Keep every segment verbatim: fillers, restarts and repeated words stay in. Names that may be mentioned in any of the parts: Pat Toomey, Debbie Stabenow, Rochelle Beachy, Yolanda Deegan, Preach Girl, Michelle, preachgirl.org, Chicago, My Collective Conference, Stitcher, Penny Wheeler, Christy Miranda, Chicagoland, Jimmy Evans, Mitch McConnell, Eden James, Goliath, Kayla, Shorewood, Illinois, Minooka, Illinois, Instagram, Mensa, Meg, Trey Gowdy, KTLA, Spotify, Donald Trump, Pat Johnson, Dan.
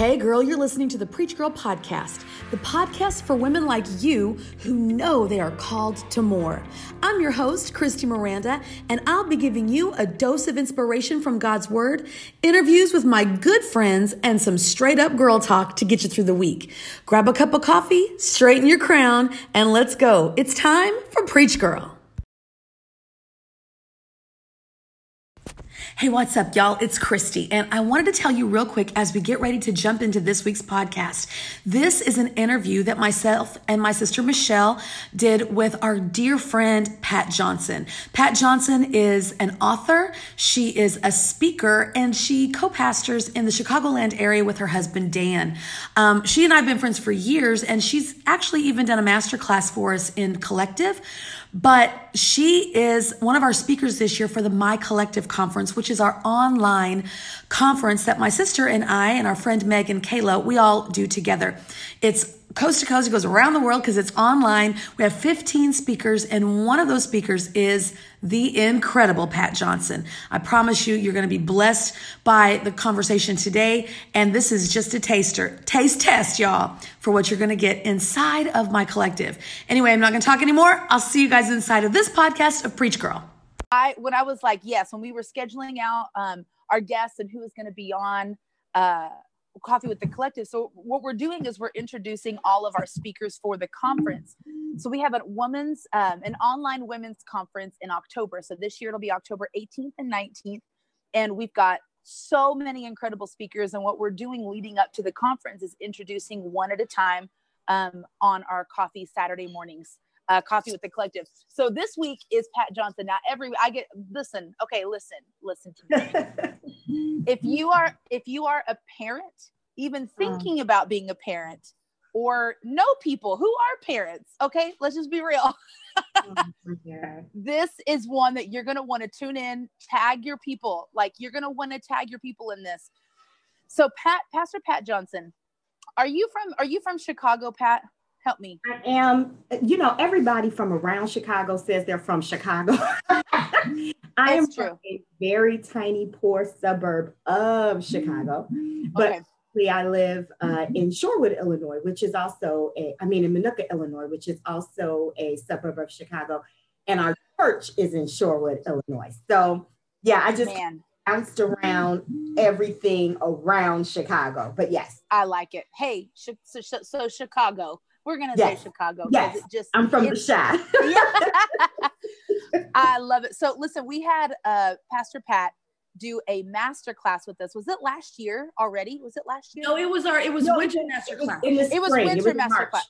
Hey girl, you're listening to the Preach Girl podcast, the podcast for women like you who know they are called to more. I'm your host, Christy Miranda, and I'll be giving you a dose of inspiration from God's Word, interviews with my good friends, and some straight up girl talk to get you through the week. Grab a cup of coffee, straighten your crown, and let's go. It's time for Preach Girl. Hey, what's up, y'all? It's Christy, and I wanted to tell you real quick as we get ready to jump into this week's podcast. This is an interview that myself and my sister Michelle did with our dear friend Pat Johnson. Pat Johnson is an author, she is a speaker, and she co-pastors in the Chicagoland area with her husband Dan. Um, she and I have been friends for years, and she's actually even done a masterclass for us in Collective. But she is one of our speakers this year for the My Collective Conference, which is our online conference that my sister and I and our friend Meg and Kayla, we all do together. It's coast to coast. It goes around the world because it's online. We have fifteen speakers, and one of those speakers is the incredible Pat Johnson. I promise you, you're going to be blessed by the conversation today. And this is just a taster, taste test, y'all, for what you're going to get inside of My Collective. Anyway, I'm not going to talk anymore. I'll see you guys inside of this podcast of Preach Girl. I, when I was like, yes, when we were scheduling out um, our guests and who was going to be on, uh, Coffee with the Collective. So what we're doing is we're introducing all of our speakers for the conference. So we have a women's, um, an online women's conference in October. So this year it'll be October eighteenth and nineteenth. And we've got so many incredible speakers. And what we're doing leading up to the conference is introducing one at a time um, on our coffee Saturday mornings, uh, Coffee with the Collective. So this week is Pat Johnson. Now every, I get, listen, okay, listen, listen to me. If you are, if you are a parent, even thinking about being a parent, or know people who are parents, okay, let's just be real. Yeah. This is one that you're going to want to tune in, tag your people. Like you're going to want to tag your people in this. So Pat, Pastor Pat Johnson, are you from, are you from Chicago, Pat? Help me. I am. You know, everybody from around Chicago says they're from Chicago. I That's am true. From a very tiny, poor suburb of Chicago, but okay. I live uh, in Shorewood, Illinois, which is also a, I mean, in Minooka, Illinois, which is also a suburb of Chicago, and our church is in Shorewood, Illinois. So yeah, I just Man. bounced around everything around Chicago, but yes. I like it. Hey, so, so Chicago. We're going to yes. say Chicago. Yes. It just, I'm from it, the shy. Yeah. I love it. So listen, we had uh, Pastor Pat do a masterclass with us. Was it last year already? Was it last year? No, it was our, it was no, winter masterclass. It was, it was winter masterclass.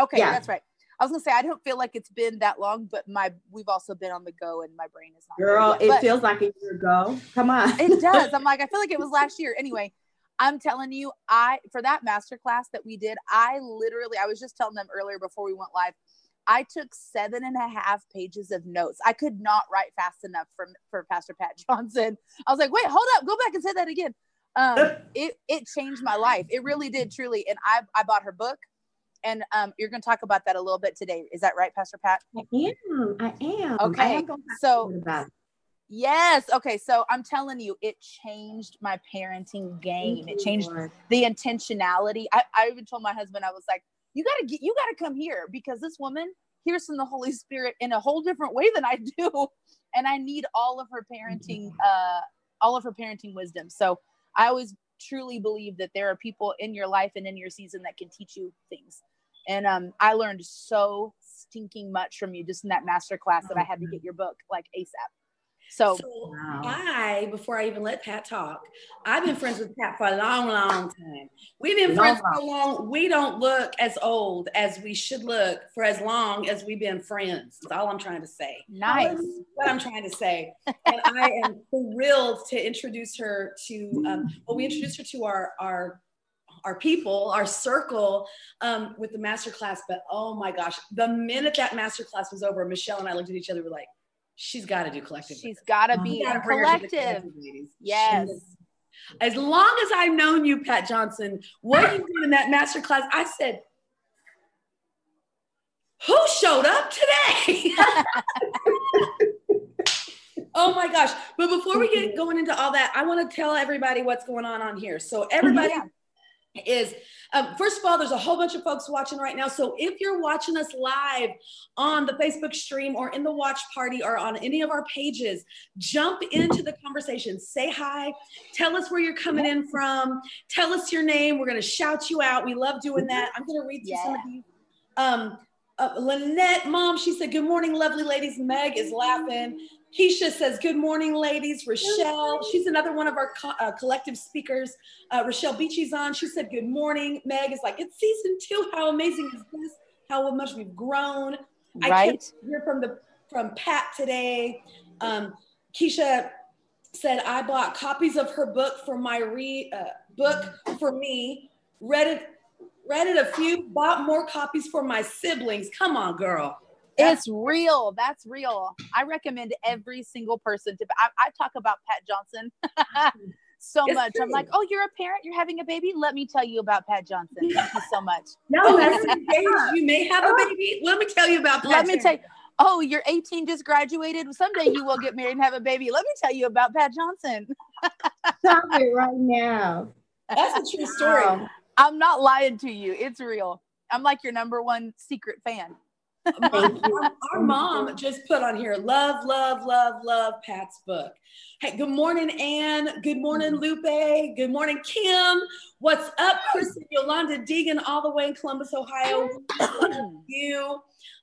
Okay. Yeah. That's right. I was going to say, I don't feel like it's been that long, but my, we've also been on the go and my brain is not. Girl, it feels like a year ago. Come on. It does. I'm like, I feel like it was last year. Anyway. I'm telling you, I, for that masterclass that we did, I literally, I was just telling them earlier before we went live, I took seven and a half pages of notes. I could not write fast enough for, for Pastor Pat Johnson. I was like, wait, hold up, go back and say that again. Um, it, it changed my life. It really did, truly. And I, I bought her book. And um, you're going to talk about that a little bit today. Is that right, Pastor Pat? I am. I am. Okay. I am so. Yes. Okay. So I'm telling you, it changed my parenting game. It changed the intentionality. I, I even told my husband, I was like, you gotta get, you gotta come here because this woman hears from the Holy Spirit in a whole different way than I do. And I need all of her parenting, uh, all of her parenting wisdom. So I always truly believe that there are people in your life and in your season that can teach you things. And um, I learned so stinking much from you just in that masterclass that I had to get your book like ASAP. So, so wow. I, before I even let Pat talk, I've been friends with Pat for a long, long time. We've been long friends long. for long. We don't look as old as we should look for as long as we've been friends. That's all I'm trying to say. Nice. That's what I'm trying to say. And I am thrilled to introduce her to, um, well, we introduced her to our, our, our people, our circle um, with the masterclass. But oh my gosh, the minute that masterclass was over, Michelle and I looked at each other, we were like, she's got to do Collective. She's got to be a Collective. Yes. As long as I've known you, Pat Johnson, what you did in that masterclass, I said, who showed up today? Oh my gosh. But before we get going into all that, I want to tell everybody what's going on on here. So everybody, mm-hmm. is, um, first of all, there's a whole bunch of folks watching right now. So if you're watching us live on the Facebook stream or in the watch party or on any of our pages, jump into the conversation, say hi, tell us where you're coming in from, tell us your name. We're going to shout you out. We love doing that. I'm going to read through yeah. some of these. Um, uh, Lynette, Mom, she said, good morning, lovely ladies. Meg is laughing. Keisha says, good morning, ladies. Rochelle, she's another one of our co uh, collective speakers. Uh, Rochelle Beachy's on. She said, good morning. Meg is like, it's season two. How amazing is this? How much we've grown. Right. I can't hear from, the, from Pat today. Um, Keisha said, I bought copies of her book for my re, uh, book for me. Read it, read it a few, bought more copies for my siblings. Come on, girl. That's it's real. That's real. I recommend every single person to, I, I talk about Pat Johnson so it's much. True. I'm like, oh, you're a parent. You're having a baby. Let me tell you about Pat Johnson. Thank you so much. No, that's you may have a baby. Let me tell you about Pat. Let me tell you. Oh, you're eighteen, just graduated. Someday you will get married and have a baby. Let me tell you about Pat Johnson. Stop it right now. That's a true story. Wow. I'm not lying to you. It's real. I'm like your number one secret fan. Mom, our, our mom just put on here, love, love, love, love Pat's book. Hey, good morning, Anne. Good morning, Lupe. Good morning, Kim. What's up, Chris and Yolanda Deegan, all the way in Columbus, Ohio? you.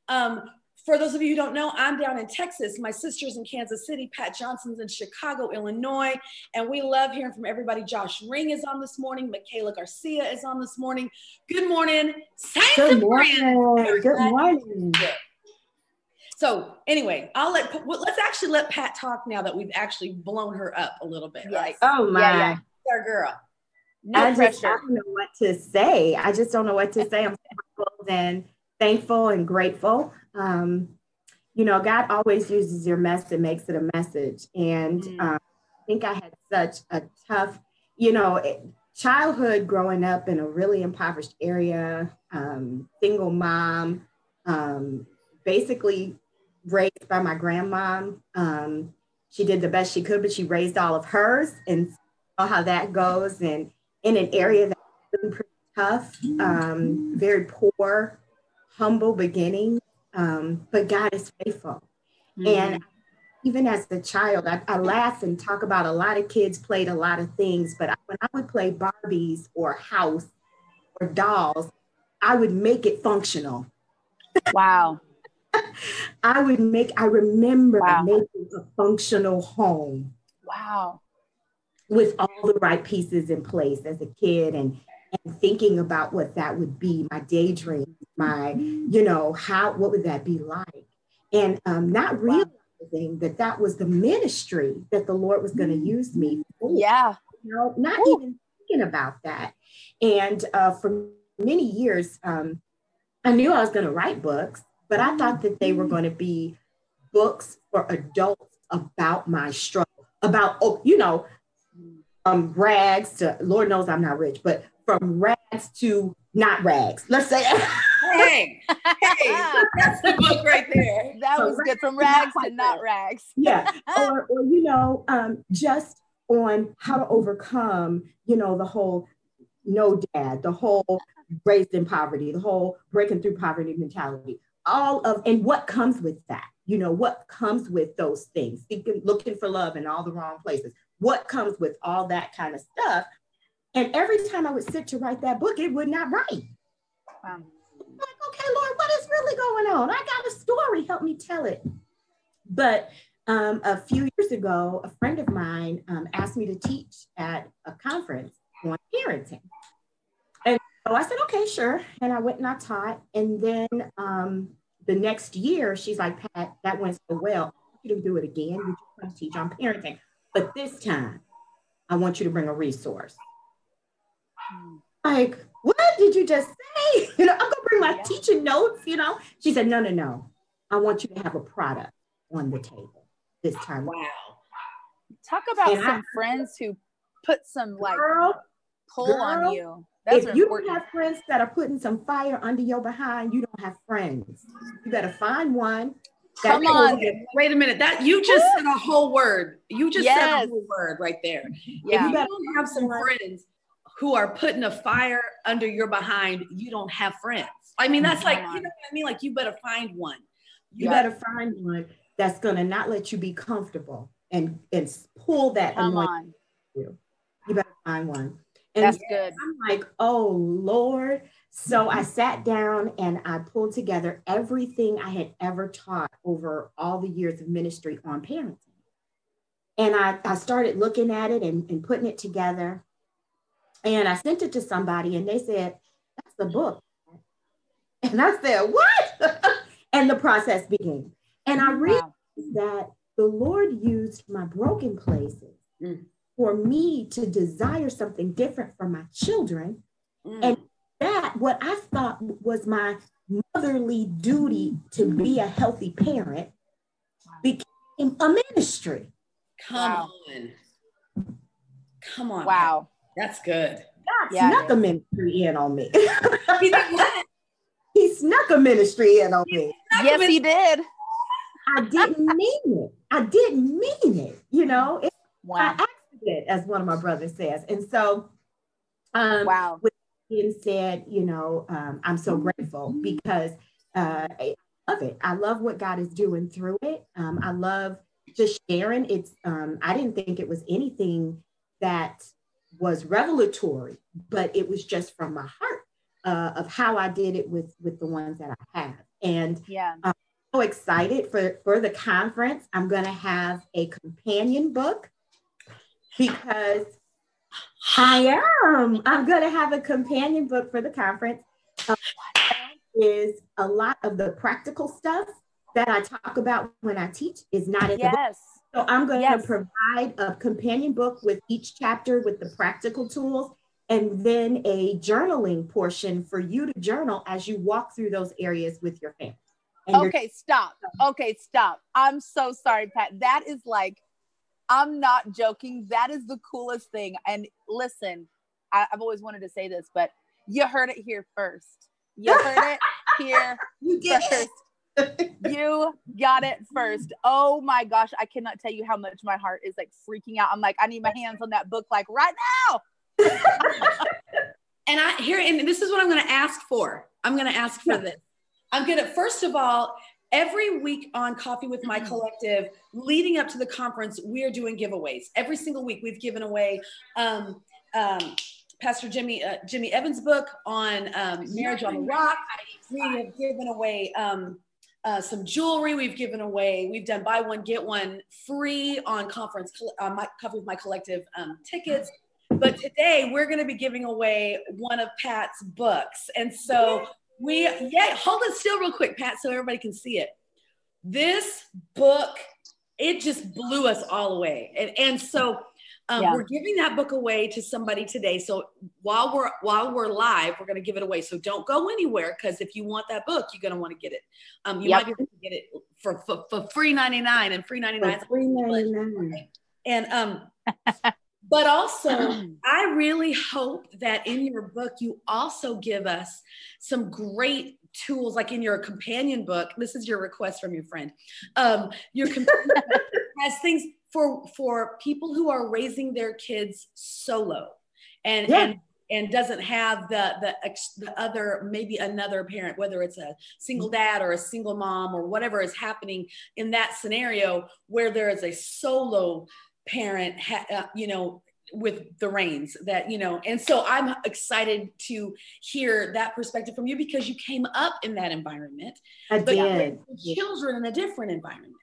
Um, for those of you who don't know, I'm down in Texas. My sister's in Kansas City. Pat Johnson's in Chicago, Illinois. And we love hearing from everybody. Josh Ring is on this morning. Michaela Garcia is on this morning. Good morning. Good morning. Good morning. So anyway, I'll let, well, let's actually let Pat talk now that we've actually blown her up a little bit. Yes. Right? Oh my. Yeah, yeah. Our girl. No I pressure. Just, I don't know what to say. I just don't know what to say. I'm thankful and thankful and grateful. Um, you know, God always uses your mess and makes it a message. And mm. um, I think I had such a tough, you know, it, childhood growing up in a really impoverished area, um, single mom, um, basically raised by my grandmom. Um, she did the best she could, but she raised all of hers, and saw how that goes. And in an area that was pretty tough, um, very poor, humble beginning. Um, but God is faithful. Mm. And even as a child, I, I laugh and talk about a lot of kids played a lot of things, but I, when I would play Barbies or house or dolls, I would make it functional. Wow. I would make, I remember wow. making a functional home. Wow. With all the right pieces in place as a kid, and and thinking about what that would be, my daydream, my, you know, how, what would that be like? And um, not realizing that that was the ministry that the Lord was going to use me for. Yeah. You know, not Ooh. even thinking about that. And uh, for many years, um, I knew I was going to write books, but I thought that they were going to be books for adults about my struggle, about, oh, you know, um, rags to, Lord knows I'm not rich, but from rags to not rags. Let's say, hey, hey, that's the book right there. That was good. From rags to not rags. Yeah. Or, or, you know, um, just on how to overcome, you know, the whole no dad, the whole raised in poverty, the whole breaking through poverty mentality, all of, and what comes with that, you know, what comes with those things, thinking, looking for love in all the wrong places, what comes with all that kind of stuff. And every time I would sit to write that book, it would not write. Wow. I'm like, okay, Lord, what is really going on? I got a story. Help me tell it. But um, a few years ago, a friend of mine um, asked me to teach at a conference on parenting. And so I said, okay, sure. And I went and I taught. And then um, the next year, she's like, Pat, that went so well. I want you to do it again. You just want to teach on parenting. But this time, I want you to bring a resource. Like, what did you just say? You know, I'm gonna bring my yeah. teaching notes, you know. She said, no, no, no. I want you to have a product on the table this time. Wow. Talk about and some I, friends who put some like girl, pull girl, on you. That's if you important. Don't have friends that are putting some fire under your behind, you don't have friends. You better find one. Come on. Wait a minute. That you just Ooh. said a whole word. You just yes. said a whole word right there. Yeah. If you don't have some friends who are putting a fire under your behind, you don't have friends. I mean, that's like, you know what I mean? Like, you better find one. You yeah. better find one that's going to not let you be comfortable and, and pull that. Come on. You. you better find one. And that's good. I'm like, oh, Lord. So I sat down and I pulled together everything I had ever taught over all the years of ministry on parenting. And I, I started looking at it and, and putting it together. And I sent it to somebody and they said, that's the book. And I said, what? And the process began. And I realized wow. that the Lord used my broken places mm. for me to desire something different for my children. Mm. And that what I thought was my motherly duty to be a healthy parent became a ministry. Come wow. on. Come on. Wow. That's good. God yeah, snuck a ministry in on me. He did what? He snuck a ministry in on me. Yes, he did. I didn't mean it. I didn't mean it. You know, it was wow. an accident, as one of my brothers says. And so, um, wow. with being said, you know, um, I'm so grateful because uh, I love it. I love what God is doing through it. Um, I love just sharing. It's, um, I didn't think it was anything that was revelatory, but it was just from my heart uh, of how I did it with, with the ones that I have. And yeah. I'm so excited for, for the conference. I'm going to have a companion book because I am. I'm going to have a companion book for the conference. Um, is a lot of the practical stuff that I talk about when I teach is not in yes. the book. So I'm going yes. to provide a companion book with each chapter with the practical tools and then a journaling portion for you to journal as you walk through those areas with your family. And okay, your- stop. Okay, stop. I'm so sorry, Pat. That is like, I'm not joking. That is the coolest thing. And listen, I, I've always wanted to say this, but you heard it here first. You heard it here you did first. It. You got it first. Oh my gosh. I cannot tell you how much my heart is like freaking out. I'm like, I need my hands on that book like right now. And I here, and this is what I'm going to ask for. I'm going to ask for this. I'm going to, first of all, every week on Coffee with My Collective, leading up to the conference, we're doing giveaways. Every single week, we've given away um, um, Pastor Jimmy uh, Jimmy Evans' book on um, marriage on the rock. We have given away um, uh, some jewelry. We've given away. We've done buy one get one free on conference uh, my, Coffee with My Collective um, tickets. But today, we're going to be giving away one of Pat's books, and so. We, yeah, hold it still real quick, Pat, so everybody can see it. This book, it just blew us all away. And, and so um, yeah. we're giving that book away to somebody today. So while we're, while we're live, we're going to give it away. So don't go anywhere, because if you want that book, you're going to want to get it. Um, you yep. might be able to get it for, for, for free ninety-nine and free ninety-nine. For free ninety-nine. And, um, but also, I really hope that in your book, you also give us some great tools, like in your companion book. This is your request from your friend. Um, your companion book has things for, for people who are raising their kids solo and, yeah. and, and doesn't have the, the, the other, maybe another parent, whether it's a single dad or a single mom or whatever is happening in that scenario where there is a solo parent, uh, you know, with the reins that, you know, and so I'm excited to hear that perspective from you because you came up in that environment. I but did. With children in a different environment.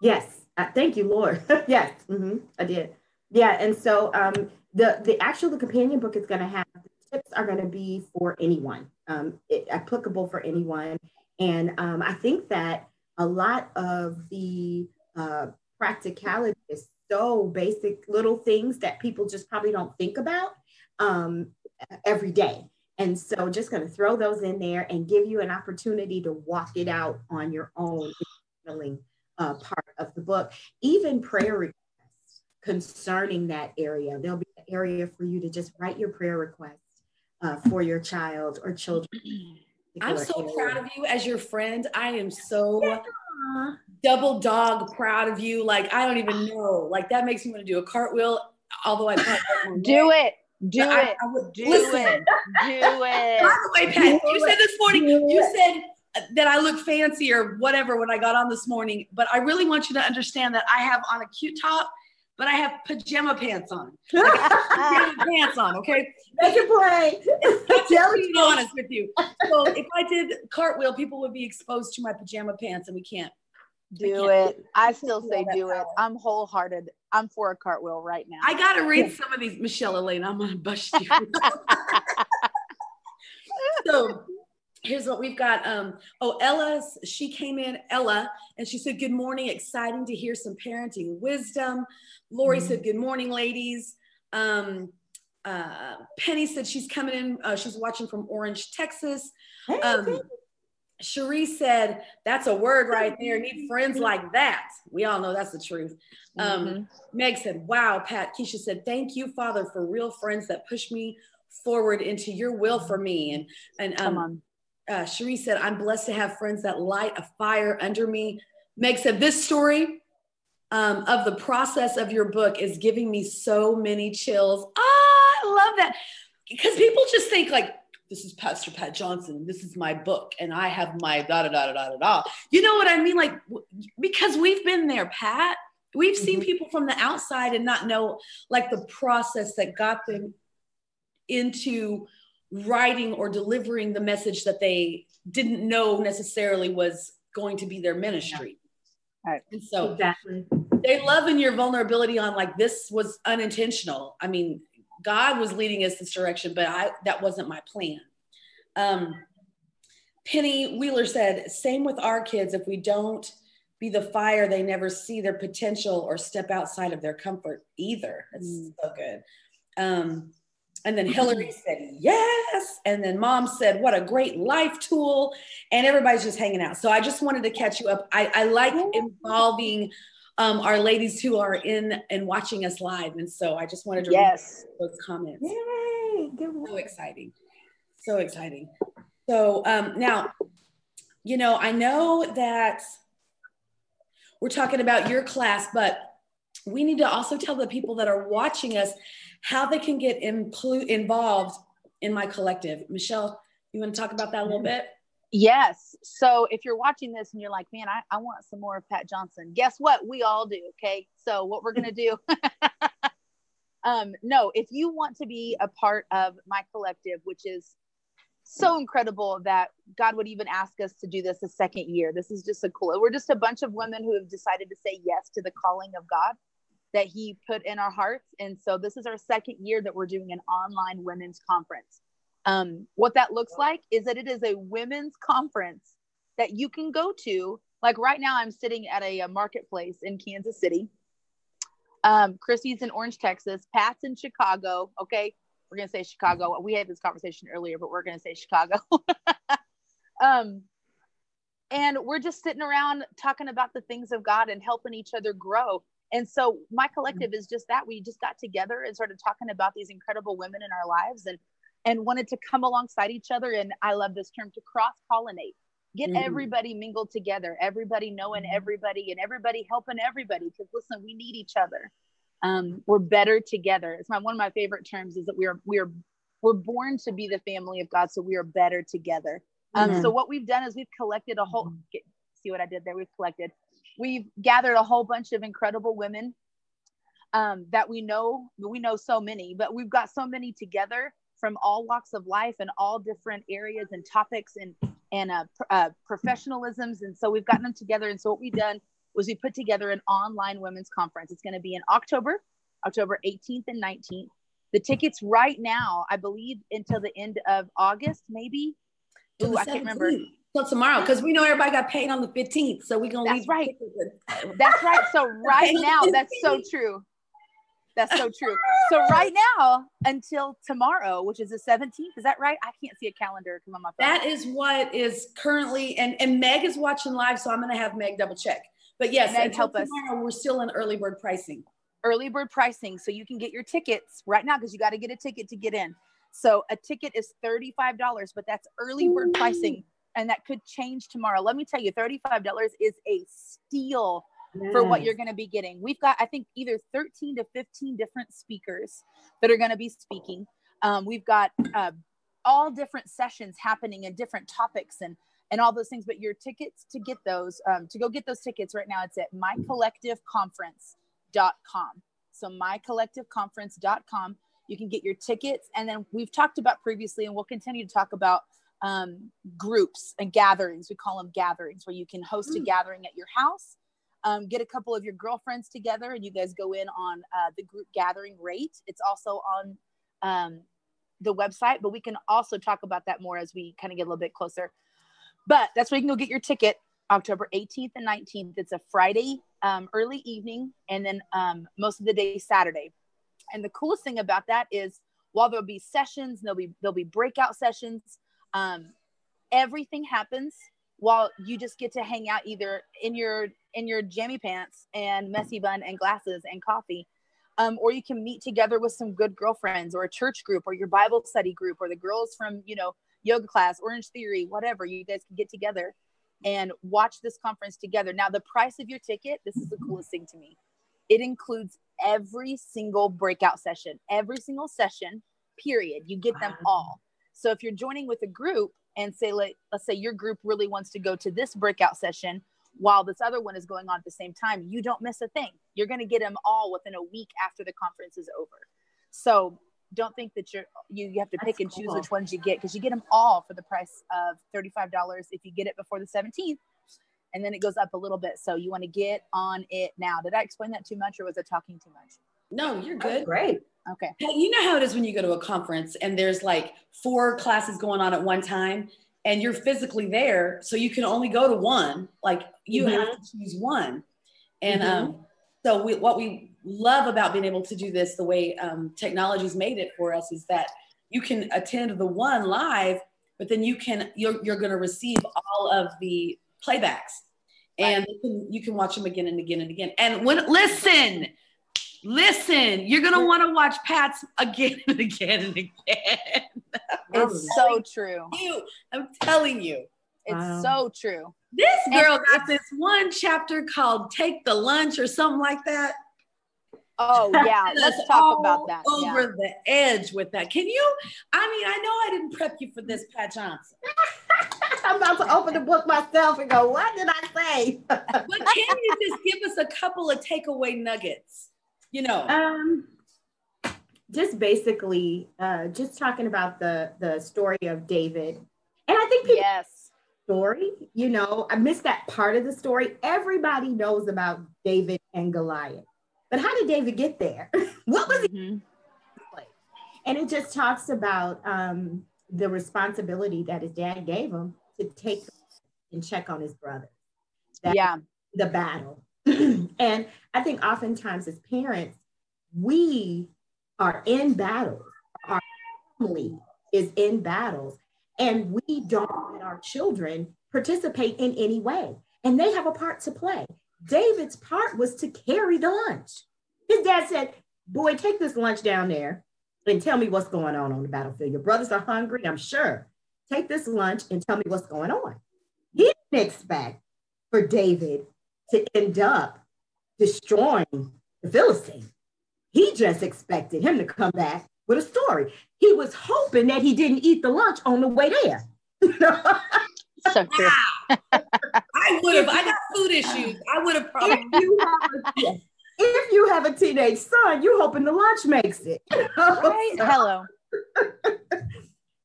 Yes. Uh, thank you, Lord. Yes. Mm-hmm. I did. Yeah. And so um, the, the actual, the companion book is going to have, the tips are going to be for anyone, um, it, applicable for anyone. And um, I think that a lot of the uh, practicalities, so basic little things that people just probably don't think about um, every day. And so just going to throw those in there and give you an opportunity to walk it out on your own uh, part of the book. Even prayer requests concerning that area. There'll be an area for you to just write your prayer request uh, for your child or children. I'm so area. proud of you as your friend. I am so... Yeah. Double dog proud of you. Like, I don't even know. Like, that makes me want to do a cartwheel, although I can't. do it. Do I, it. I would, do listen. it. Do it. By the way, Pat, do you said this morning, you said that I look fancy or whatever when I got on this morning, but I really want you to understand that I have on a cute top, but I have pajama pants on. Like, I have pajama pants on, okay? That's a play. I'm being honest with you. So if I did cartwheel, people would be exposed to my pajama pants, and we can't. Do I it. I still say do it. I'm wholehearted. I'm for a cartwheel right now. I got to read some of these. Michelle, Elaine, I'm going to bust you. So here's what we've got. Um, oh, Ella, she came in, Ella, and she said, good morning. Exciting to hear some parenting wisdom. Lori mm-hmm. said, good morning, ladies. Um, uh, Penny said she's coming in. Uh, she's watching from Orange, Texas. Hey, um, okay. Cherie said, that's a word right there. Need friends like that. We all know that's the truth. Um, mm-hmm. Meg said, wow, Pat. Keisha said, thank you, Father, for real friends that push me forward into your will for me. And, and um, Come on. Uh, Cherie said, I'm blessed to have friends that light a fire under me. Meg said, this story um, of the process of your book is giving me so many chills. Ah, I love that. Because people just think like, this is Pastor Pat Johnson. This is my book. And I have my da da da da da da. You know what I mean? Like, because we've been there, Pat. We've mm-hmm. seen people from the outside and not know like the process that got them into writing or delivering the message that they didn't know necessarily was going to be their ministry. Yeah. Right. And so exactly. they love in your vulnerability on like, this was unintentional. I mean, God was leading us this direction, but I, that wasn't my plan. Um, Penny Wheeler said, same with our kids. If we don't be the fire, they never see their potential or step outside of their comfort either. That's mm. so good. Um, and then Hillary said, yes. And then Mom said, what a great life tool. And everybody's just hanging out. So I just wanted to catch you up. I, I like involving Um, our ladies who are in and watching us live. And so I just wanted to yes. read those comments. Yay! Good so exciting. So exciting. So um, now, you know, I know that we're talking about your class, but we need to also tell the people that are watching us how they can get inclu- involved in My Collective. Michelle, you want to talk about that a little bit? Yes. So if you're watching this and you're like, man, I, I want some more of Pat Johnson. Guess what? We all do. Okay. So what we're going to do. um, no, if you want to be a part of My Collective, which is so incredible that God would even ask us to do this a second year. This is just a cool, we're just a bunch of women who have decided to say yes to the calling of God that he put in our hearts. And so this is our second year that we're doing an online women's conference. Um, what that looks like is that it is a women's conference that you can go to. Like right now I'm sitting at a, a marketplace in Kansas City. Um, Christy's in Orange, Texas, Pat's in Chicago. Okay. We're going to say Chicago. We had this conversation earlier, but we're going to say Chicago. um, and we're just sitting around talking about the things of God and helping each other grow. And so My Collective is just that. We just got together and started talking about these incredible women in our lives and and wanted to come alongside each other. And I love this term, to cross-pollinate, get mm. everybody mingled together, everybody knowing everybody and everybody helping everybody. Because listen, we need each other. Um, we're better together. It's my, one of my favorite terms is that we are, we are, we're born to be the family of God. So we are better together. Um, mm. So what we've done is we've collected a whole, see what I did there? We've collected, we've gathered a whole bunch of incredible women um, that we know, we know so many, but we've got so many together from all walks of life and all different areas and topics and, and uh, uh, professionalisms. And so we've gotten them together. And so what we've done was we put together an online women's conference. It's going to be in October, October eighteenth and nineteenth. The tickets right now, I believe until the end of August, maybe. Ooh, I can't remember. Till tomorrow, because we know everybody got paid on the fifteenth. So we're going to leave. That's right. That's right. So right now, that's so true. That's so true. So right now until tomorrow, which is the seventeenth, is that right? I can't see a calendar come on my phone. That is what is currently, and, and Meg is watching live, so I'm going to have Meg double check. But yes, Meg, help us. Tomorrow, we're still in early bird pricing. Early bird pricing, so you can get your tickets right now because you got to get a ticket to get in. So a ticket is thirty-five dollars, but that's early bird Ooh. pricing, and that could change tomorrow. Let me tell you, thirty-five dollars is a steal yes. for what you're going to be getting. We've got, I think, either thirteen to fifteen different speakers that are going to be speaking. Um, we've got uh, all different sessions happening and different topics and and all those things. But your tickets to get those, um, to go get those tickets right now, it's at my collective conference dot com. So my collective conference dot com. You can get your tickets. And then we've talked about previously, and we'll continue to talk about um, groups and gatherings. We call them gatherings, where you can host a mm. gathering at your house, um, get a couple of your girlfriends together, and you guys go in on uh, the group gathering rate. It's also on um, the website, but we can also talk about that more as we kind of get a little bit closer. But that's where you can go get your ticket, October eighteenth and nineteenth. It's a Friday, um, early evening, and then um, most of the day Saturday. And the coolest thing about that is, while there'll be sessions, there'll be, there'll be breakout sessions. Um, everything happens while you just get to hang out either in your, in your jammy pants and messy bun and glasses and coffee. Um, or you can meet together with some good girlfriends, or a church group, or your Bible study group, or the girls from, you know, yoga class, Orange Theory, whatever. You guys can get together and watch this conference together. Now, the price of your ticket, this is the coolest thing to me. It includes every single breakout session, every single session, period. You get them all. So if you're joining with a group, and say, like, let's say your group really wants to go to this breakout session while this other one is going on at the same time, you don't miss a thing. You're going to get them all within a week after the conference is over. So don't think that you're, you, you have to pick That's and cool. choose which ones you get, because you get them all for the price of thirty-five dollars if you get it before the seventeenth. And then it goes up a little bit. So you want to get on it now. Did I explain that too much, or was I talking too much? No, you're good. Great. Okay. You know how it is when you go to a conference and there's like four classes going on at one time, and you're physically there, so you can only go to one. Like, you mm-hmm. have to choose one. And mm-hmm. um, so we, what we love about being able to do this, the way um, technology's made it for us, is that you can attend the one live, but then you can, you're, you're going to receive all of the playbacks, and right. you, can, you can watch them again and again and again. And when listen, listen, you're gonna want to watch Pat's again and again and again. It's so true. You, I'm telling you, it's wow. so true. This girl and got this one chapter called "Take the Lunch" or something like that. Oh yeah, let's talk about that. Over yeah. the edge with that. Can you? I mean, I know I didn't prep you for this, Pat Johnson. I'm about to open the book myself and go, what did I say? But can you just give us a couple of takeaway nuggets? You know, um, just basically uh, just talking about the, the story of David. And I think people yes. story, you know, I missed that part of the story. Everybody knows about David and Goliath, but how did David get there? What was mm-hmm. he like? And it just talks about um, the responsibility that his dad gave him, to take and check on his brother. That's yeah. the battle. And I think oftentimes as parents, we are in battles. Our family is in battles, and we don't let our children participate in any way. And they have a part to play. David's part was to carry the lunch. His dad said, boy, take this lunch down there and tell me what's going on on the battlefield. Your brothers are hungry, I'm sure. Take this lunch and tell me what's going on. He didn't expect for David to end up destroying the Philistine. He just expected him to come back with a story. He was hoping that he didn't eat the lunch on the way there. So true. Wow. I would have, I got food issues. I would have probably. If you have, a, if you have a teenage son, you're hoping the lunch makes it. Right? Hello.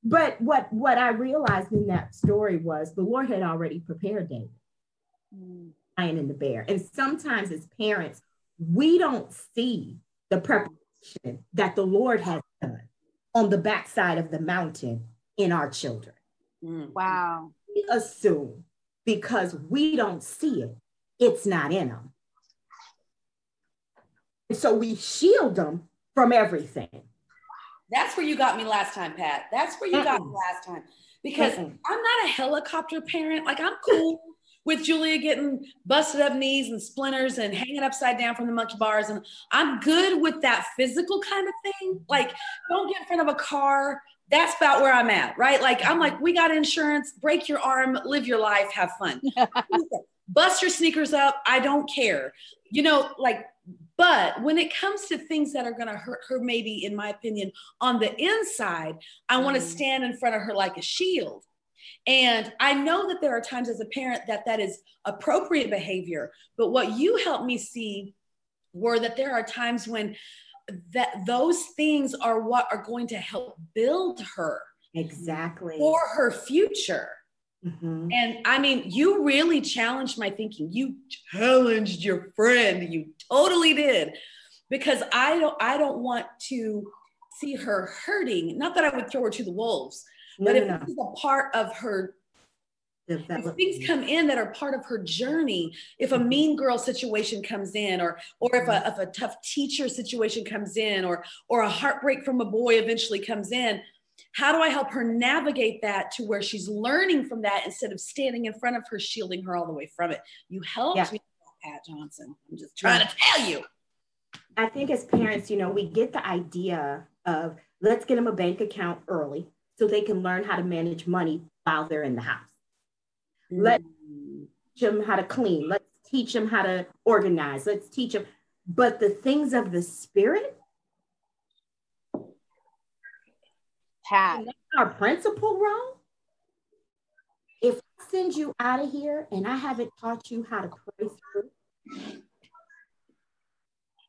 But what, what I realized in that story was the Lord had already prepared David, mm. lion and the bear. And sometimes as parents, we don't see the preparation that the Lord has done on the backside of the mountain in our children. Mm. Wow. We assume because we don't see it, it's not in them. And so we shield them from everything. That's where you got me last time, Pat. That's where you got me last time. Because Mm-mm. I'm not a helicopter parent. Like, I'm cool with Julia getting busted up knees and splinters and hanging upside down from the monkey bars. And I'm good with that physical kind of thing. Like, don't get in front of a car. That's about where I'm at, right? Like, I'm like, we got insurance, break your arm, live your life, have fun. bust your sneakers up. I don't care. You know, like, but when it comes to things that are going to hurt her, maybe, in my opinion, on the inside, I want to mm. stand in front of her like a shield. And I know that there are times as a parent that that is appropriate behavior. But what you helped me see were that there are times when that those things are what are going to help build her. Exactly. For her future. Mm-hmm. And I mean, you really challenged my thinking. You challenged your friend. You totally did, because I don't, I don't want to see her hurting. Not that I would throw her to the wolves, no, but if no. this is a part of her, if things come in that are part of her journey, if a mean girl situation comes in, or or if a, if a tough teacher situation comes in, or or a heartbreak from a boy eventually comes in, how do I help her navigate that to where she's learning from that instead of standing in front of her, shielding her all the way from it? You helped yeah. me, Pat Johnson. I'm just trying yeah. to tell you. I think as parents, you know, we get the idea of let's get them a bank account early so they can learn how to manage money while they're in the house. Mm-hmm. Let's teach them how to clean. Let's teach them how to organize. Let's teach them. But the things of the spirit, Pat, our principal role. If I send you out of here and I haven't taught you how to pray through,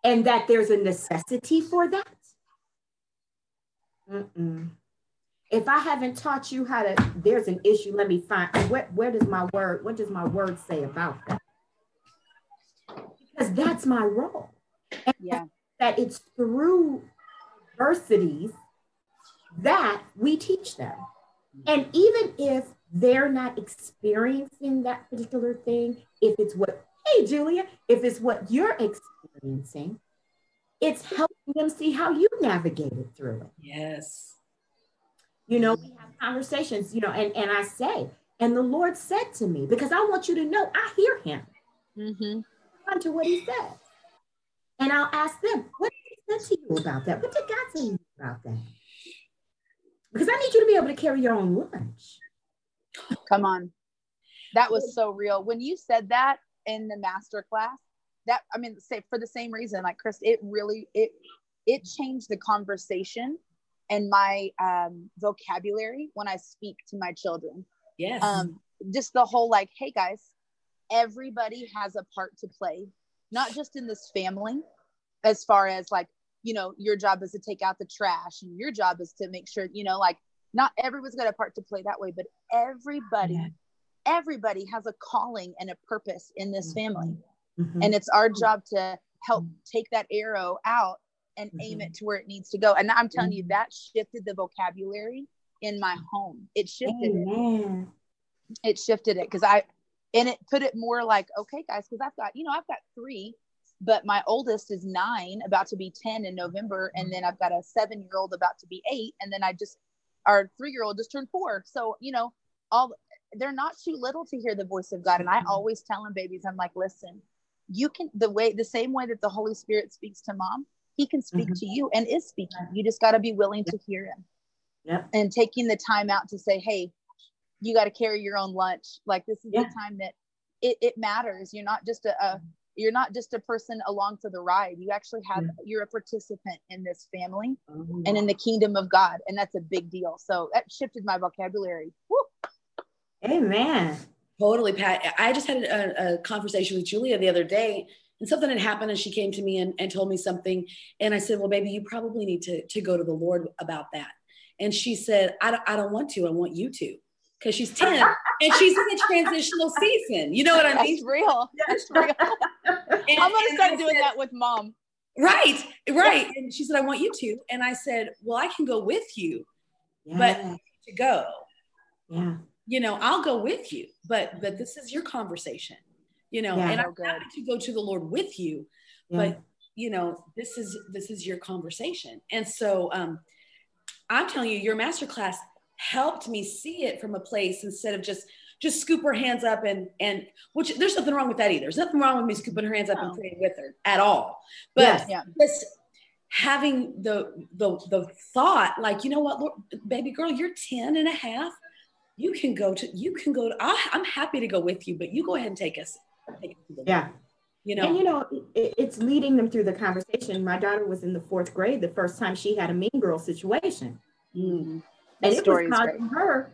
and that there's a necessity for that, mm-mm. if I haven't taught you how to, there's an issue. Let me find where, where does my word, what does my word say about that? Because that's my role. And yeah. that it's through adversities that we teach them. And even if they're not experiencing that particular thing, if it's what, hey, Julia, if it's what you're experiencing, it's helping them see how you navigated through it. Yes. You know, we have conversations, you know, and, and I say, and the Lord said to me, because I want you to know, I hear him. Mm-hmm. Respond to what he said. And I'll ask them, what did he say to you about that? What did God say to you about that? Because I need you to be able to carry your own lunch. Come on. That was so real. When you said that in the masterclass, that, I mean, say for the same reason, like Chris, it really, it, it changed the conversation and my um, vocabulary when I speak to my children. Yes. Um, just the whole, like, hey guys, everybody has a part to play, not just in this family, as far as like, you know, your job is to take out the trash and your job is to make sure, you know, like not everyone's got a part to play that way, but everybody, yeah. everybody has a calling and a purpose in this family. Mm-hmm. And it's our job to help take that arrow out and mm-hmm. aim it to where it needs to go. And I'm telling mm-hmm. you, that shifted the vocabulary in my home. It shifted Amen. it. It shifted it. Cause I, and it put it more like, okay guys, cause I've got, you know, I've got three, but my oldest is nine, about to be ten in November. And then I've got a seven-year-old about to be eight. And then I just, our three-year-old just turned four. So, you know, all they're not too little to hear the voice of God. And I always tell them, babies, I'm like, listen, you can, the way, the same way that the Holy Spirit speaks to mom, he can speak mm-hmm. to you and is speaking. You just got to be willing yep. to hear him yep. and taking the time out to say, hey, you got to carry your own lunch. Like this is yeah. the time that it, it matters. You're not just a, a You're not just a person along for the ride. You actually have, yeah. you're a participant in this family oh, and in the kingdom of God. And that's a big deal. So that shifted my vocabulary. Woo. Amen. Totally, Pat. I just had a, a conversation with Julia the other day and something had happened and she came to me and, and told me something. And I said, well, baby, you probably need to, to go to the Lord about that. And she said, I don't, I don't want to, I want you to. Because she's ten and she's in a transitional season. You know what I mean? That's real. That's real. And, I'm going to start doing said, that with mom. Right, right. And she said, I want you to. And I said, well, I can go with you, yeah. but to go, yeah, you know, I'll go with you, but, but this is your conversation, you know, yeah, and I'm happy to go to the Lord with you, yeah. but you know, this is, this is your conversation. And so um, I'm telling you, your masterclass helped me see it from a place instead of just just scoop her hands up and and which there's nothing wrong with that either. There's nothing wrong with me scooping her hands up no. and praying with her at all. But yeah, yeah. just having the the the thought like, you know what, Lord, baby girl, you're ten and a half. you can go to, you can go to, I, I'm happy to go with you, but you go ahead and take us. Take us to the yeah. You know. And you know, it, it's leading them through the conversation. My daughter was in the fourth grade the first time she had a mean girl situation. Mm-hmm. And it was causing her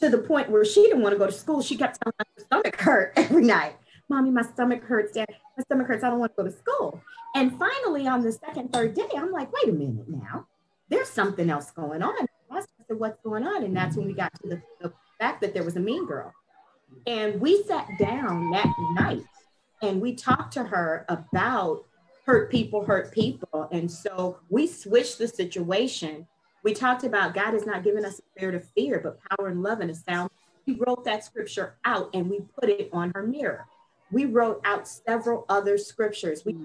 to the point where she didn't want to go to school. She kept telling her stomach hurt every night. Mommy, my stomach hurts, Dad. My stomach hurts. I don't want to go to school. And finally, on the second, third day, I'm like, wait a minute now. There's something else going on. I said, what's going on? And that's when we got to the, the fact that there was a mean girl. And we sat down that night. And we talked to her about hurt people, hurt people. And so we switched the situation. We talked about God has not given us a spirit of fear, but power and love and a sound. We wrote that scripture out and we put it on her mirror. We wrote out several other scriptures. We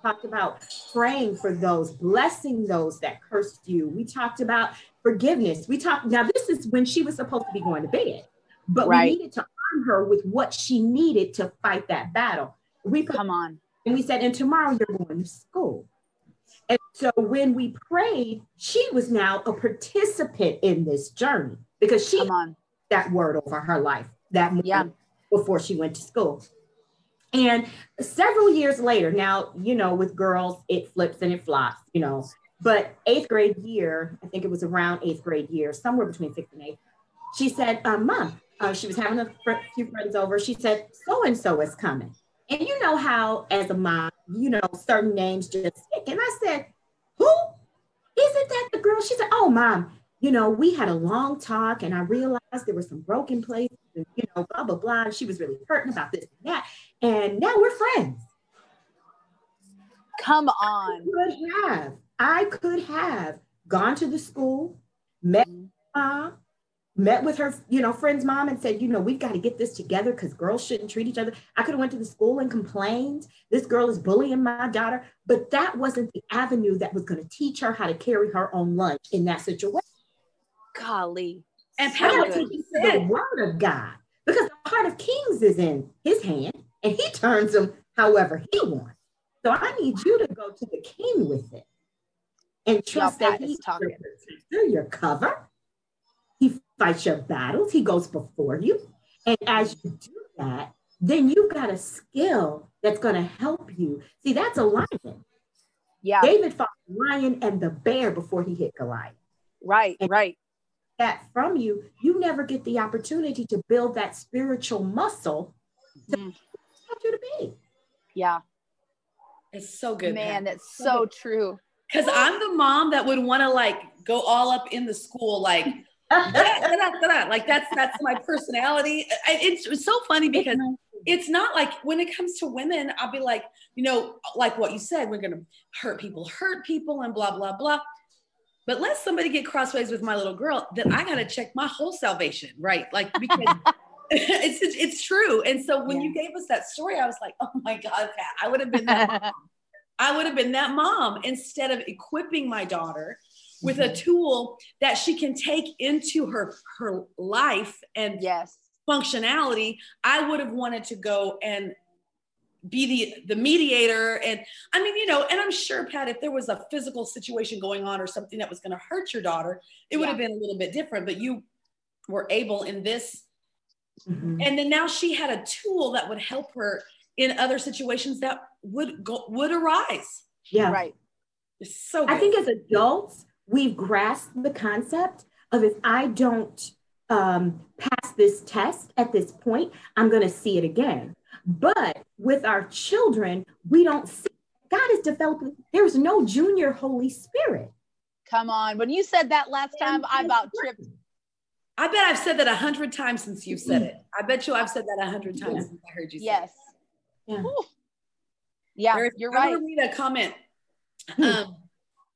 talked about praying for those, blessing those that cursed you. We talked about forgiveness. We talked, now this is when she was supposed to be going to bed, but right. we needed to her with what she needed to fight that battle. We put, come on. And we said, and tomorrow you're going to school. And so when we prayed, she was now a participant in this journey because she had that word over her life that morning yeah. before she went to school. And several years later, now, you know, with girls, it flips and it flops, you know, but eighth grade year, I think it was around eighth grade year, somewhere between sixth and eighth, she said, uh, Mom, Uh, she was having a few friends over. She said, so-and-so is coming. And you know how, as a mom, you know, certain names just stick. And I said, who? Isn't that the girl? She said, oh, Mom, you know, we had a long talk and I realized there were some broken places and, you know, blah, blah, blah. And she was really hurting about this and that. And now we're friends. Come on. I could have, I could have gone to the school, met mm-hmm. mom, met with her, you know, friend's mom and said, you know, we've got to get this together because girls shouldn't treat each other. I could have went to the school and complained, this girl is bullying my daughter, but that wasn't the avenue that was going to teach her how to carry her own lunch in that situation. Golly. And power to the word of God, because the heart of kings is in his hand and he turns them however he wants. So I need you to go to the king with it and trust that he's talking through your cover. He fights your battles. He goes before you. And as you do that, then you've got a skill that's going to help you. See, that's a lion. Yeah. David fought the lion and the bear before he hit Goliath. Right, and right. That from you, you never get the opportunity to build that spiritual muscle to mm. help you to be. Yeah. It's so good. Man, Pat. That's so, so true. Because I'm the mom that would want to like go all up in the school, like, like that's that's my personality. It's so funny because it's not like when it comes to women, I'll be like, you know, like what you said, we're gonna hurt people, hurt people, and blah blah blah. But let somebody get crossways with my little girl, then I gotta check my whole salvation, right? Like because it's it's true. And so when yeah. you gave us that story, I was like, oh my God, Pat, I would have been that mom. I would have been that mom instead of equipping my daughter with a tool that she can take into her, her life and yes. functionality. I would have wanted to go and be the, the mediator. And I mean, you know, and I'm sure, Pat, if there was a physical situation going on or something that was going to hurt your daughter, it yeah. would have been a little bit different, but you were able in this. Mm-hmm. And then now she had a tool that would help her in other situations that would go, would arise. Yeah. Right. It's so good. I think as adults, we've grasped the concept of if I don't um, pass this test at this point, I'm going to see it again. But with our children, we don't see it. God is developing. There's no junior Holy Spirit. Come on. When you said that last time, I about tripped. I bet I've said that a hundred times since you've said it. I bet you I've said that a hundred times yeah. since I heard you say yes. it. Yes. Yeah. Yeah, you're right. I'm going to read a comment. Um,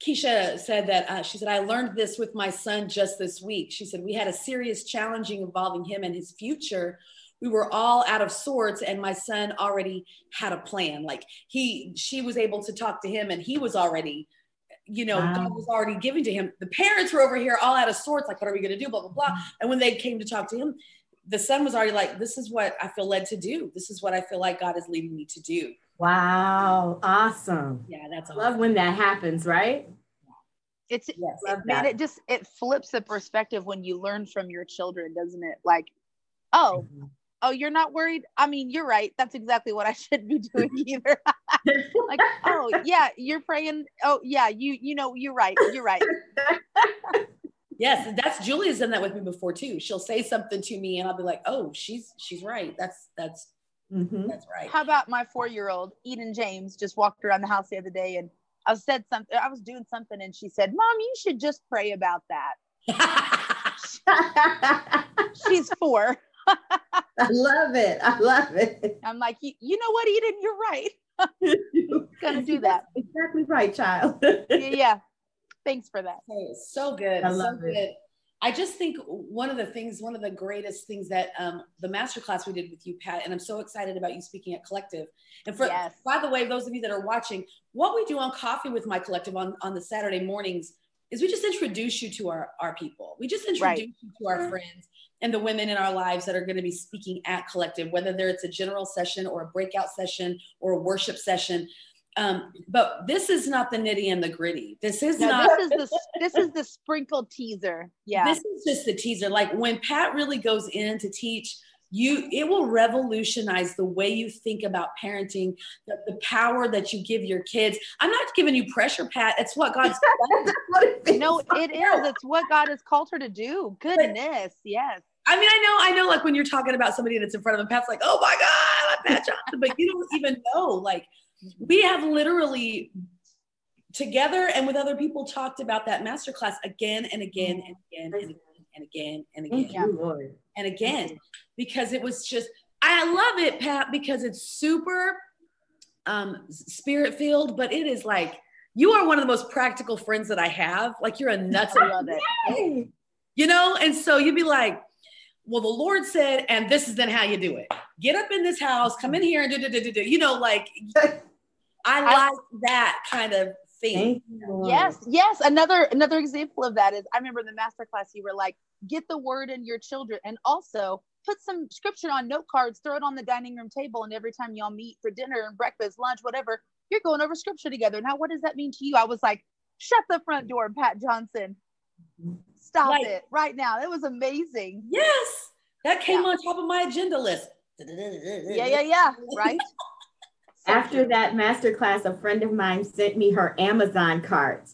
Keisha said that, uh, she said, I learned this with my son just this week. She said, we had a serious challenge involving him and his future. We were all out of sorts and my son already had a plan. Like he, she was able to talk to him and he was already, you know, wow. God was already giving to him. The parents were over here all out of sorts. Like, what are we going to do? Blah, blah, blah. And when they came to talk to him, the son was already like, this is what I feel led to do. This is what I feel like God is leading me to do. Wow. Awesome. Yeah, that's awesome. Love when that happens, right? It's, yes, it, man, it just, it flips the perspective when you learn from your children, doesn't it? Like, oh, mm-hmm. oh, you're not worried. I mean, you're right. That's exactly what I shouldn't be doing either. Like, oh yeah, you're praying. Oh yeah. You, you know, you're right. You're right. Yes. That's, Julia's done that with me before too. She'll say something to me and I'll be like, oh, she's, she's right. That's, that's, mm-hmm. that's right. How about my four-year-old Eden James just walked around the house the other day and I said something, I was doing something and she said, Mom, you should just pray about that. She's four. I love it. I love it. I'm like, you, you know what, Eden, you're right. I'm gonna do that. Exactly right, child. Yeah, yeah. Thanks for that. Hey, so good. I love so it. Good. I just think one of the things, one of the greatest things that um, the masterclass we did with you, Pat, and I'm so excited about you speaking at Collective. And for, yes. by the way, those of you that are watching, what we do on Coffee with My Collective on, on the Saturday mornings is we just introduce you to our, our people. We just introduce right. you to our friends and the women in our lives that are going to be speaking at Collective, whether there it's a general session or a breakout session or a worship session. Um, but this is not the nitty and the gritty. This is no, not, this is the, this is the sprinkled teaser. Yeah. This is just the teaser. Like when Pat really goes in to teach you, it will revolutionize the way you think about parenting, the, the power that you give your kids. I'm not giving you pressure, Pat. It's what God's, no, it is. It's what God has called her to do. Goodness. Yes. I mean, I know, I know, like when you're talking about somebody that's in front of them, Pat's like, oh my God, I'm Pat Johnson, but you don't even know, like, we have literally together and with other people talked about that masterclass again and again and again and again and again and again and again, and again because it was just, I love it, Pat, because it's super um, spirit filled, but it is like, you are one of the most practical friends that I have. Like you're a nuts. I love it. You know? And so you'd be like, well, the Lord said, and this is then how you do it. Get up in this house, come in here and do, do, do, do, do. You know, like, I like that kind of thing. Yes, yes. Another another example of that is, I remember in the masterclass, you were like, get the word in your children and also put some scripture on note cards, throw it on the dining room table. And every time y'all meet for dinner and breakfast, lunch, whatever, you're going over scripture together. Now, what does that mean to you? I was like, shut the front door, Pat Johnson. Stop like, it right now. It was amazing. Yes. That came yeah. on top of my agenda list. Yeah, yeah, yeah. Right. After that masterclass, a friend of mine sent me her Amazon cart.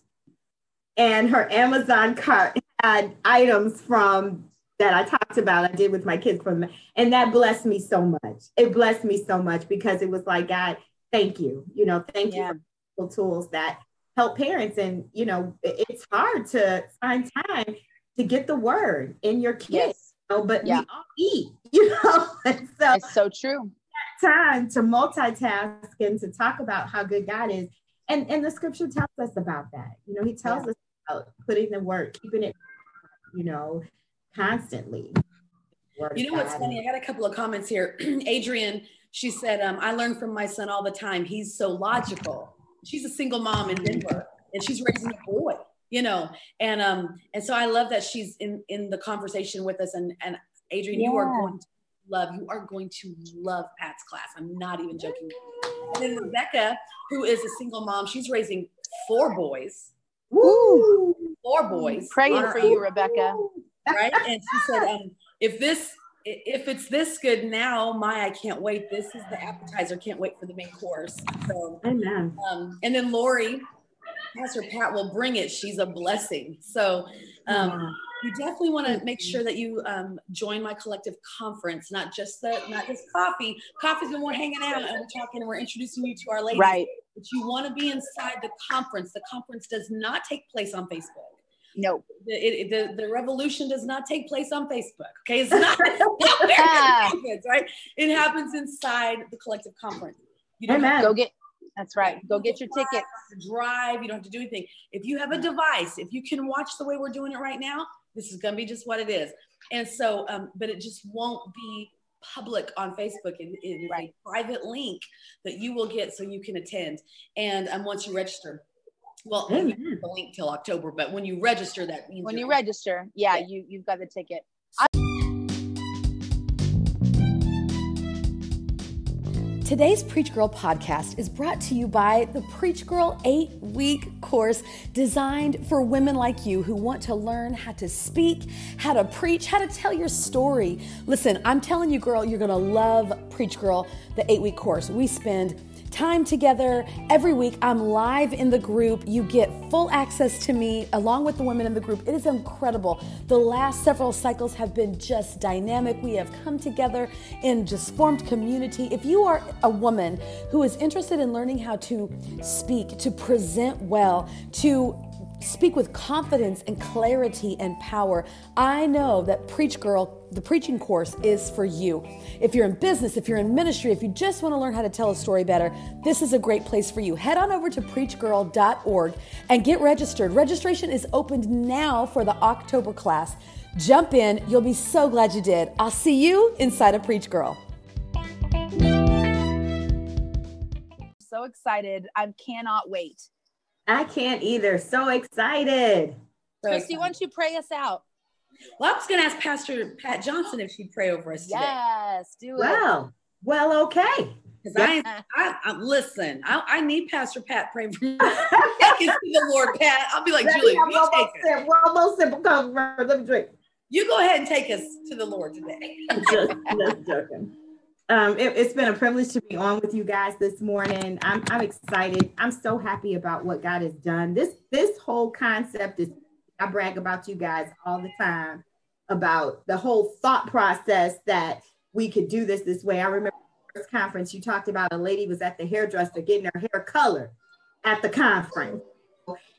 And her Amazon cart had items from that I talked about, I did with my kids from, and that blessed me so much. It blessed me so much because it was like, God, thank you. You know, thank yeah. you for tools that help parents. And, you know, it's hard to find time to get the word in your kids, yes. you know, but yeah. we all eat, you know? And so it's so true. Time to multitask and to talk about how good God is. And, and the scripture tells us about that. You know, he tells yeah. us about putting the work, keeping it, you know, constantly. You know what's funny? I got a couple of comments here. Adrian, she said, um, I learn from my son all the time. He's so logical. She's a single mom in Denver and she's raising a boy, you know? And, um, and so I love that she's in, in the conversation with us. And, and Adrian, yeah. you are going to love, you are going to love Pat's class. I'm not even joking. And then Rebecca, who is a single mom, she's raising four boys, Woo. four boys. Praying for you, Rebecca. Right? And she said, um, if this, if it's this good now, my, I can't wait. This is the appetizer. Can't wait for the main course. So, amen. Um, and then Lori, Pastor Pat will bring it. She's a blessing. So um, yeah. you definitely want to make sure that you um, join My Collective Conference, not just the, not just coffee. Coffee's when we're hanging out and we're talking and we're introducing you to our ladies. Right. But you want to be inside the conference. The conference does not take place on Facebook. No, the, it, the the revolution does not take place on Facebook. Okay, it's not, it's not yeah. it happens, right? It happens inside the Collective Conference. You don't have to go get. That's right. Go get your tickets. Drive. You don't have to do anything. If you have a device, if you can watch the way we're doing it right now, this is going to be just what it is. And so, um, but it just won't be public on Facebook. It, it is right. a private link that you will get so you can attend. And um, once you register. Well, you don't have the link till October, but when you register, that means when you register, yeah, yeah. you you've got the ticket. I Today's Preach Girl podcast is brought to you by the Preach Girl eight-week course designed for women like you who want to learn how to speak, how to preach, how to tell your story. Listen, I'm telling you, girl, you're going to love Preach Girl, the eight-week course. We spend time together every week. I'm live in the group. You get full access to me along with the women in the group. It is incredible. The last several cycles have been just dynamic. We have come together and just formed community. If you are a woman who is interested in learning how to speak, to present well, to speak with confidence and clarity and power, I know that Preach Girl, the preaching course, is for you. If you're in business, if you're in ministry, if you just want to learn how to tell a story better, this is a great place for you. Head on over to preach girl dot org and get registered. Registration is opened now for the October class. Jump in. You'll be so glad you did. I'll see you inside of Preach Girl. So excited. I cannot wait. I can't either. So excited. Christy, why don't you pray us out? Well, I was going to ask Pastor Pat Johnson if she'd pray over us today. Yes, do it. Well, well, okay. Because yeah. I, I, I, listen, I, I need Pastor Pat praying for me. I can see the Lord, Pat. I'll be like, Julie, you almost take simple, us. We're almost simple. Come, let me drink. You go ahead and take us to the Lord today. just, just joking. Um, it, it's been a privilege to be on with you guys this morning. I'm, I'm excited. I'm so happy about what God has done. This, this whole concept is, I brag about you guys all the time about the whole thought process that we could do this this way. I remember the first conference you talked about, a lady was at the hairdresser getting her hair colored at the conference.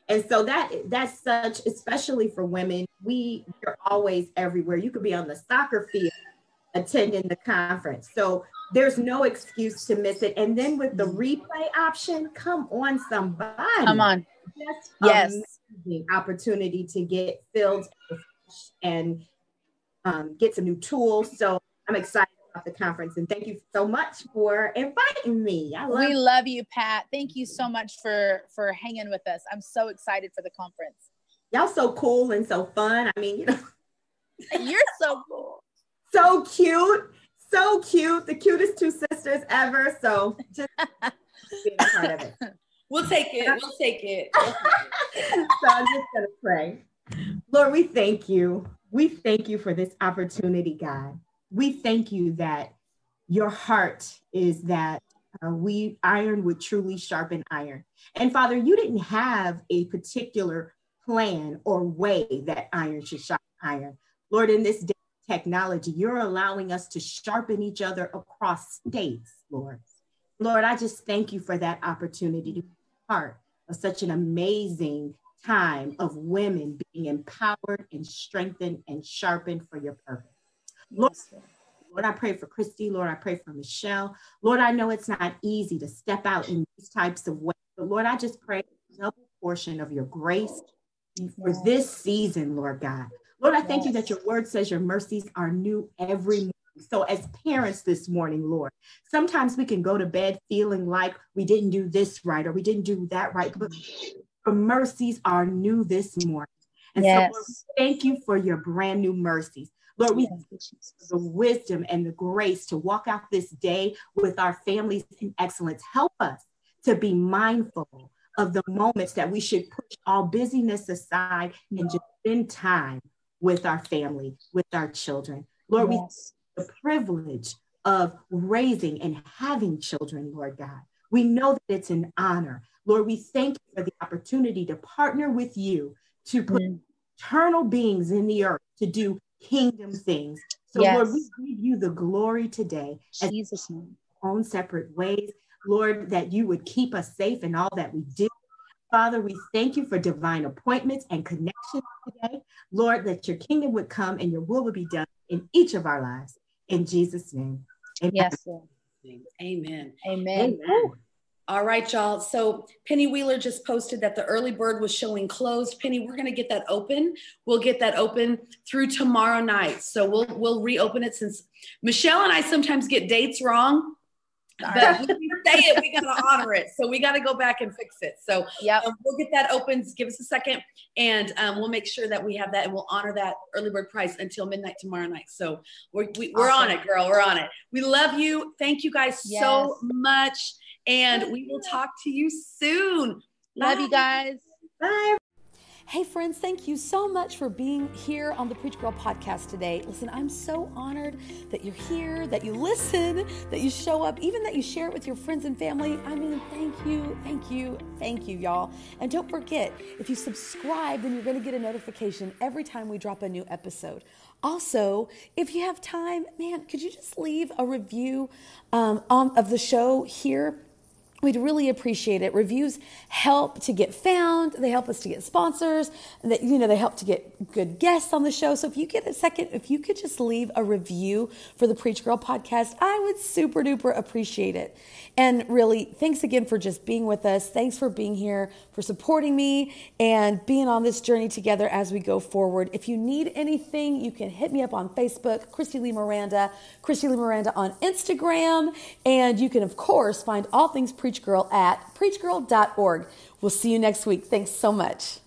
And so that that's such, especially for women, we are always everywhere. You could be on the soccer field attending the conference. So there's no excuse to miss it. And then with the replay option, come on, somebody. Come on. Just yes. Amazing opportunity to get filled and um, get some new tools. So I'm excited about the conference. And thank you so much for inviting me. I love we you. love you, Pat. Thank you so much for, for hanging with us. I'm so excited for the conference. Y'all so cool and so fun. I mean, you know. You're so cool. So cute, so cute, the cutest two sisters ever. So just being a part of it. We'll take it, we'll take it. We'll take it. So I'm just gonna pray. Lord, we thank you. We thank you for this opportunity, God. We thank you that your heart is that uh, we iron would truly sharpen iron. And Father, you didn't have a particular plan or way that iron should sharpen iron. Lord, in this day, technology, you're allowing us to sharpen each other across states, Lord. Lord, I just thank you for that opportunity to be part of such an amazing time of women being empowered and strengthened and sharpened for your purpose. Lord, Lord, I pray for Christy. Lord, I pray for Michelle. Lord, I know it's not easy to step out in these types of ways, but Lord, I just pray a double portion of your grace for this season, Lord God. Lord, I thank you that your word says your mercies are new every morning. So as parents this morning, Lord, sometimes we can go to bed feeling like we didn't do this right or we didn't do that right, but your mercies are new this morning. And yes. So Lord, we thank you for your brand new mercies. Lord, we thank you for the wisdom and the grace to walk out this day with our families in excellence. Help us to be mindful of the moments that we should push all busyness aside and just spend time with our family, with our children. Lord, yes. We have the privilege of raising and having children, Lord God. We know that it's an honor. Lord, we thank you for the opportunity to partner with you to put mm. eternal beings in the earth to do kingdom things. So yes. Lord, we give you the glory today as Jesus' name. Our own separate ways. Lord, that you would keep us safe in all that we do. Father, we thank you for divine appointments and connections today. Lord, that your kingdom would come and your will would be done in each of our lives. In Jesus' name. Amen. Yes, sir. Amen. Amen. Amen. All right, y'all. So Penny Wheeler just posted that the early bird was showing closed. Penny, we're going to get that open. We'll get that open through tomorrow night. So we'll, we'll reopen it since Michelle and I sometimes get dates wrong. But when we say it, we got to honor it. So we got to go back and fix it. So yep. um, we'll get that open. Just give us a second, and um, we'll make sure that we have that, and we'll honor that early bird price until midnight tomorrow night. So we're, we, we're awesome. on it, girl. We're on it. We love you. Thank you guys yes. so much. And we will talk to you soon. Love Bye. you guys. Bye. Hey friends, thank you so much for being here on the Preach Girl podcast today. Listen, I'm so honored that you're here, that you listen, that you show up, even that you share it with your friends and family. I mean, thank you, thank you, thank you, y'all. And don't forget, if you subscribe, then you're going to get a notification every time we drop a new episode. Also, if you have time, man, could you just leave a review um, on, of the show here? We'd really appreciate it. Reviews help to get found. They help us to get sponsors. That you know, they help to get good guests on the show. So if you get a second, if you could just leave a review for the Preach Girl podcast, I would super duper appreciate it. And really, thanks again for just being with us. Thanks for being here, for supporting me, and being on this journey together as we go forward. If you need anything, you can hit me up on Facebook, Christy Lee Miranda, Christy Lee Miranda on Instagram, and you can, of course, find all things Preach Girl at preach girl dot org. We'll see you next week. Thanks so much.